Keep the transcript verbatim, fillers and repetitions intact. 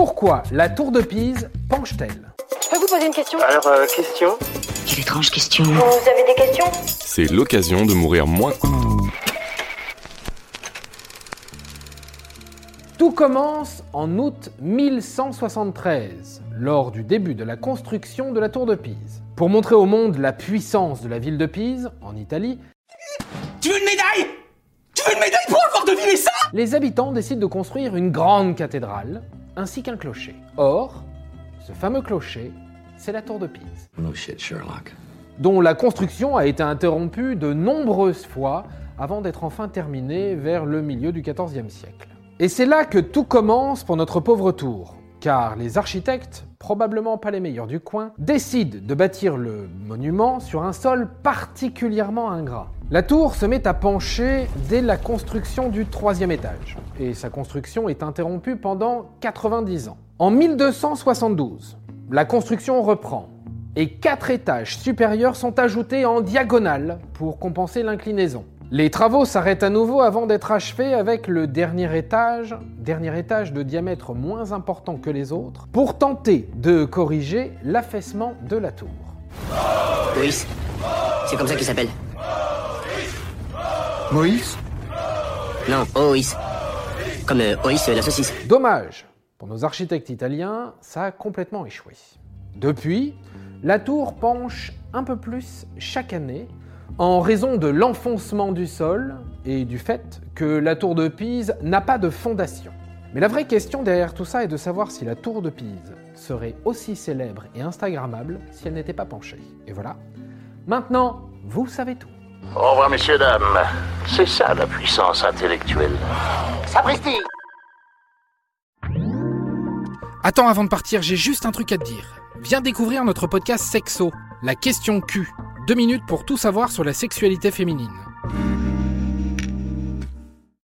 Pourquoi la tour de Pise penche-t-elle? Je peux vous poser une question? Alors, euh, question? Quelle étrange question. Vous avez des questions? C'est l'occasion de mourir moins. Tout commence en août mille cent soixante-treize, lors du début de la construction de la tour de Pise. Pour montrer au monde la puissance de la ville de Pise, en Italie... Tu veux une médaille ? Tu veux une médaille pour avoir deviné ça ? Les habitants décident de construire une grande cathédrale, ainsi qu'un clocher. Or, ce fameux clocher, c'est la tour de Pise. No shit, Sherlock. Dont la construction a été interrompue de nombreuses fois avant d'être enfin terminée vers le milieu du quatorzième siècle. Et c'est là que tout commence pour notre pauvre tour, car les architectes, probablement pas les meilleurs du coin, décident de bâtir le monument sur un sol particulièrement ingrat. La tour se met à pencher dès la construction du troisième étage, et sa construction est interrompue pendant quatre-vingt-dix ans. En mille deux cent soixante-douze, la construction reprend, et quatre étages supérieurs sont ajoutés en diagonale pour compenser l'inclinaison. Les travaux s'arrêtent à nouveau avant d'être achevés avec le dernier étage, dernier étage de diamètre moins important que les autres, pour tenter de corriger l'affaissement de la tour. Moïse, c'est comme ça qu'il s'appelle. Moïse ? Non, Oïs. Comme euh, Oïs, la saucisse. Dommage, pour nos architectes italiens, ça a complètement échoué. Depuis, la tour penche un peu plus chaque année, en raison de l'enfoncement du sol et du fait que la tour de Pise n'a pas de fondation. Mais la vraie question derrière tout ça est de savoir si la tour de Pise serait aussi célèbre et instagrammable si elle n'était pas penchée. Et voilà, maintenant, vous savez tout. Au revoir, messieurs, dames. C'est ça la puissance intellectuelle. Sapristi! Attends, avant de partir, j'ai juste un truc à te dire. Viens découvrir notre podcast Sexo, la question Q. Deux minutes pour tout savoir sur la sexualité féminine.